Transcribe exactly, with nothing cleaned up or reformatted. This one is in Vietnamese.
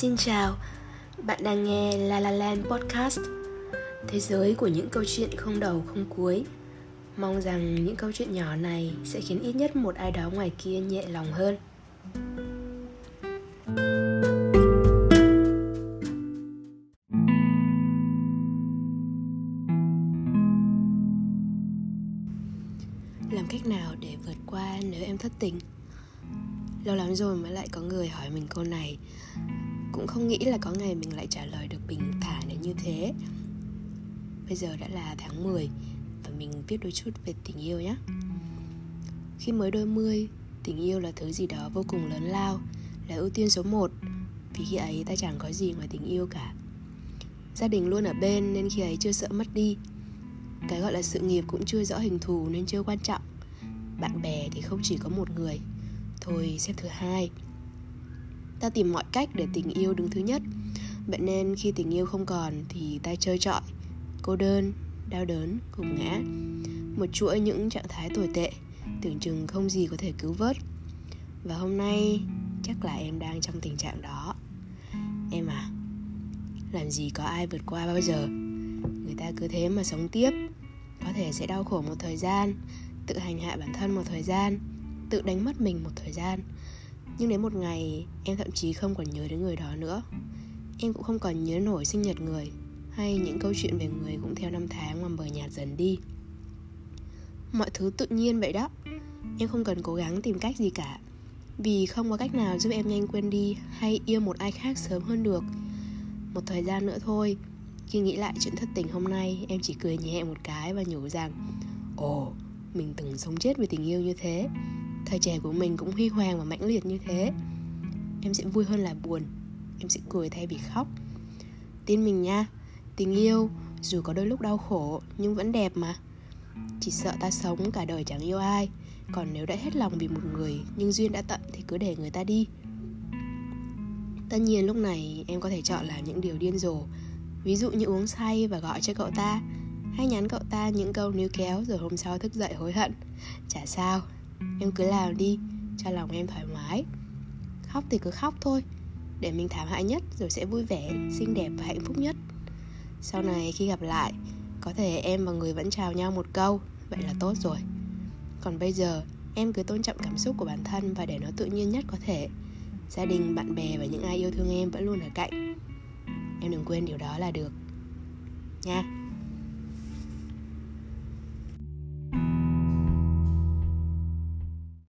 Xin chào, bạn đang nghe La La Land Podcast, thế giới của những câu chuyện không đầu không cuối. Mong rằng những câu chuyện nhỏ này sẽ khiến ít nhất một ai đó ngoài kia nhẹ lòng hơn. Làm cách nào để vượt qua nếu em thất tình? Lâu lắm rồi mới lại có người hỏi mình câu này. Cũng không nghĩ là có ngày mình lại trả lời được bình thản đến như thế. Bây giờ đã là tháng mười và mình viết đôi chút về tình yêu nhé. Khi mới đôi mươi, tình yêu là thứ gì đó vô cùng lớn lao, là ưu tiên số một. Vì khi ấy ta chẳng có gì ngoài tình yêu cả. Gia đình luôn ở bên nên khi ấy chưa sợ mất đi. Cái gọi là sự nghiệp cũng chưa rõ hình thù nên chưa quan trọng. Bạn bè thì không chỉ có một người, thôi xếp thứ hai. Ta tìm mọi cách để tình yêu đứng thứ nhất. Vậy nên khi tình yêu không còn thì ta trơ trọi, cô đơn, đau đớn, gục ngã. Một chuỗi những trạng thái tồi tệ, tưởng chừng không gì có thể cứu vớt. Và hôm nay chắc là em đang trong tình trạng đó. Em à, làm gì có ai vượt qua bao giờ. Người ta cứ thế mà sống tiếp. Có thể sẽ đau khổ một thời gian, tự hành hạ bản thân một thời gian, tự đánh mất mình một thời gian. Nhưng đến một ngày em thậm chí không còn nhớ đến người đó nữa. Em cũng không còn nhớ nổi sinh nhật người, hay những câu chuyện về người cũng theo năm tháng mà mờ nhạt dần đi. Mọi thứ tự nhiên vậy đó. Em không cần cố gắng tìm cách gì cả, vì không có cách nào giúp em nhanh quên đi hay yêu một ai khác sớm hơn được. Một thời gian nữa thôi. Khi nghĩ lại chuyện thất tình hôm nay, em chỉ cười nhẹ một cái và nhủ rằng Ồ, mình từng sống chết vì tình yêu như thế. Thời trẻ của mình cũng huy hoàng và mãnh liệt như thế. Em sẽ vui hơn là buồn. Em sẽ cười thay vì khóc. Tin mình nha, tình yêu dù có đôi lúc đau khổ nhưng vẫn đẹp mà. Chỉ sợ ta sống cả đời chẳng yêu ai. Còn nếu đã hết lòng vì một người nhưng duyên đã tận thì cứ để người ta đi. Tất nhiên lúc này em có thể chọn làm những điều điên rồ. Ví dụ như uống say và gọi cho cậu ta, hay nhắn cậu ta những câu níu kéo rồi hôm sau thức dậy hối hận. Chả sao, em cứ làm đi, cho lòng em thoải mái. Khóc thì cứ khóc thôi, để mình thảm hại nhất rồi sẽ vui vẻ, xinh đẹp và hạnh phúc nhất. Sau này khi gặp lại, có thể em và người vẫn chào nhau một câu, vậy là tốt rồi. Còn bây giờ, em cứ tôn trọng cảm xúc của bản thân và để nó tự nhiên nhất có thể. Gia đình, bạn bè và những ai yêu thương em vẫn luôn ở cạnh. Em đừng quên điều đó là được nha.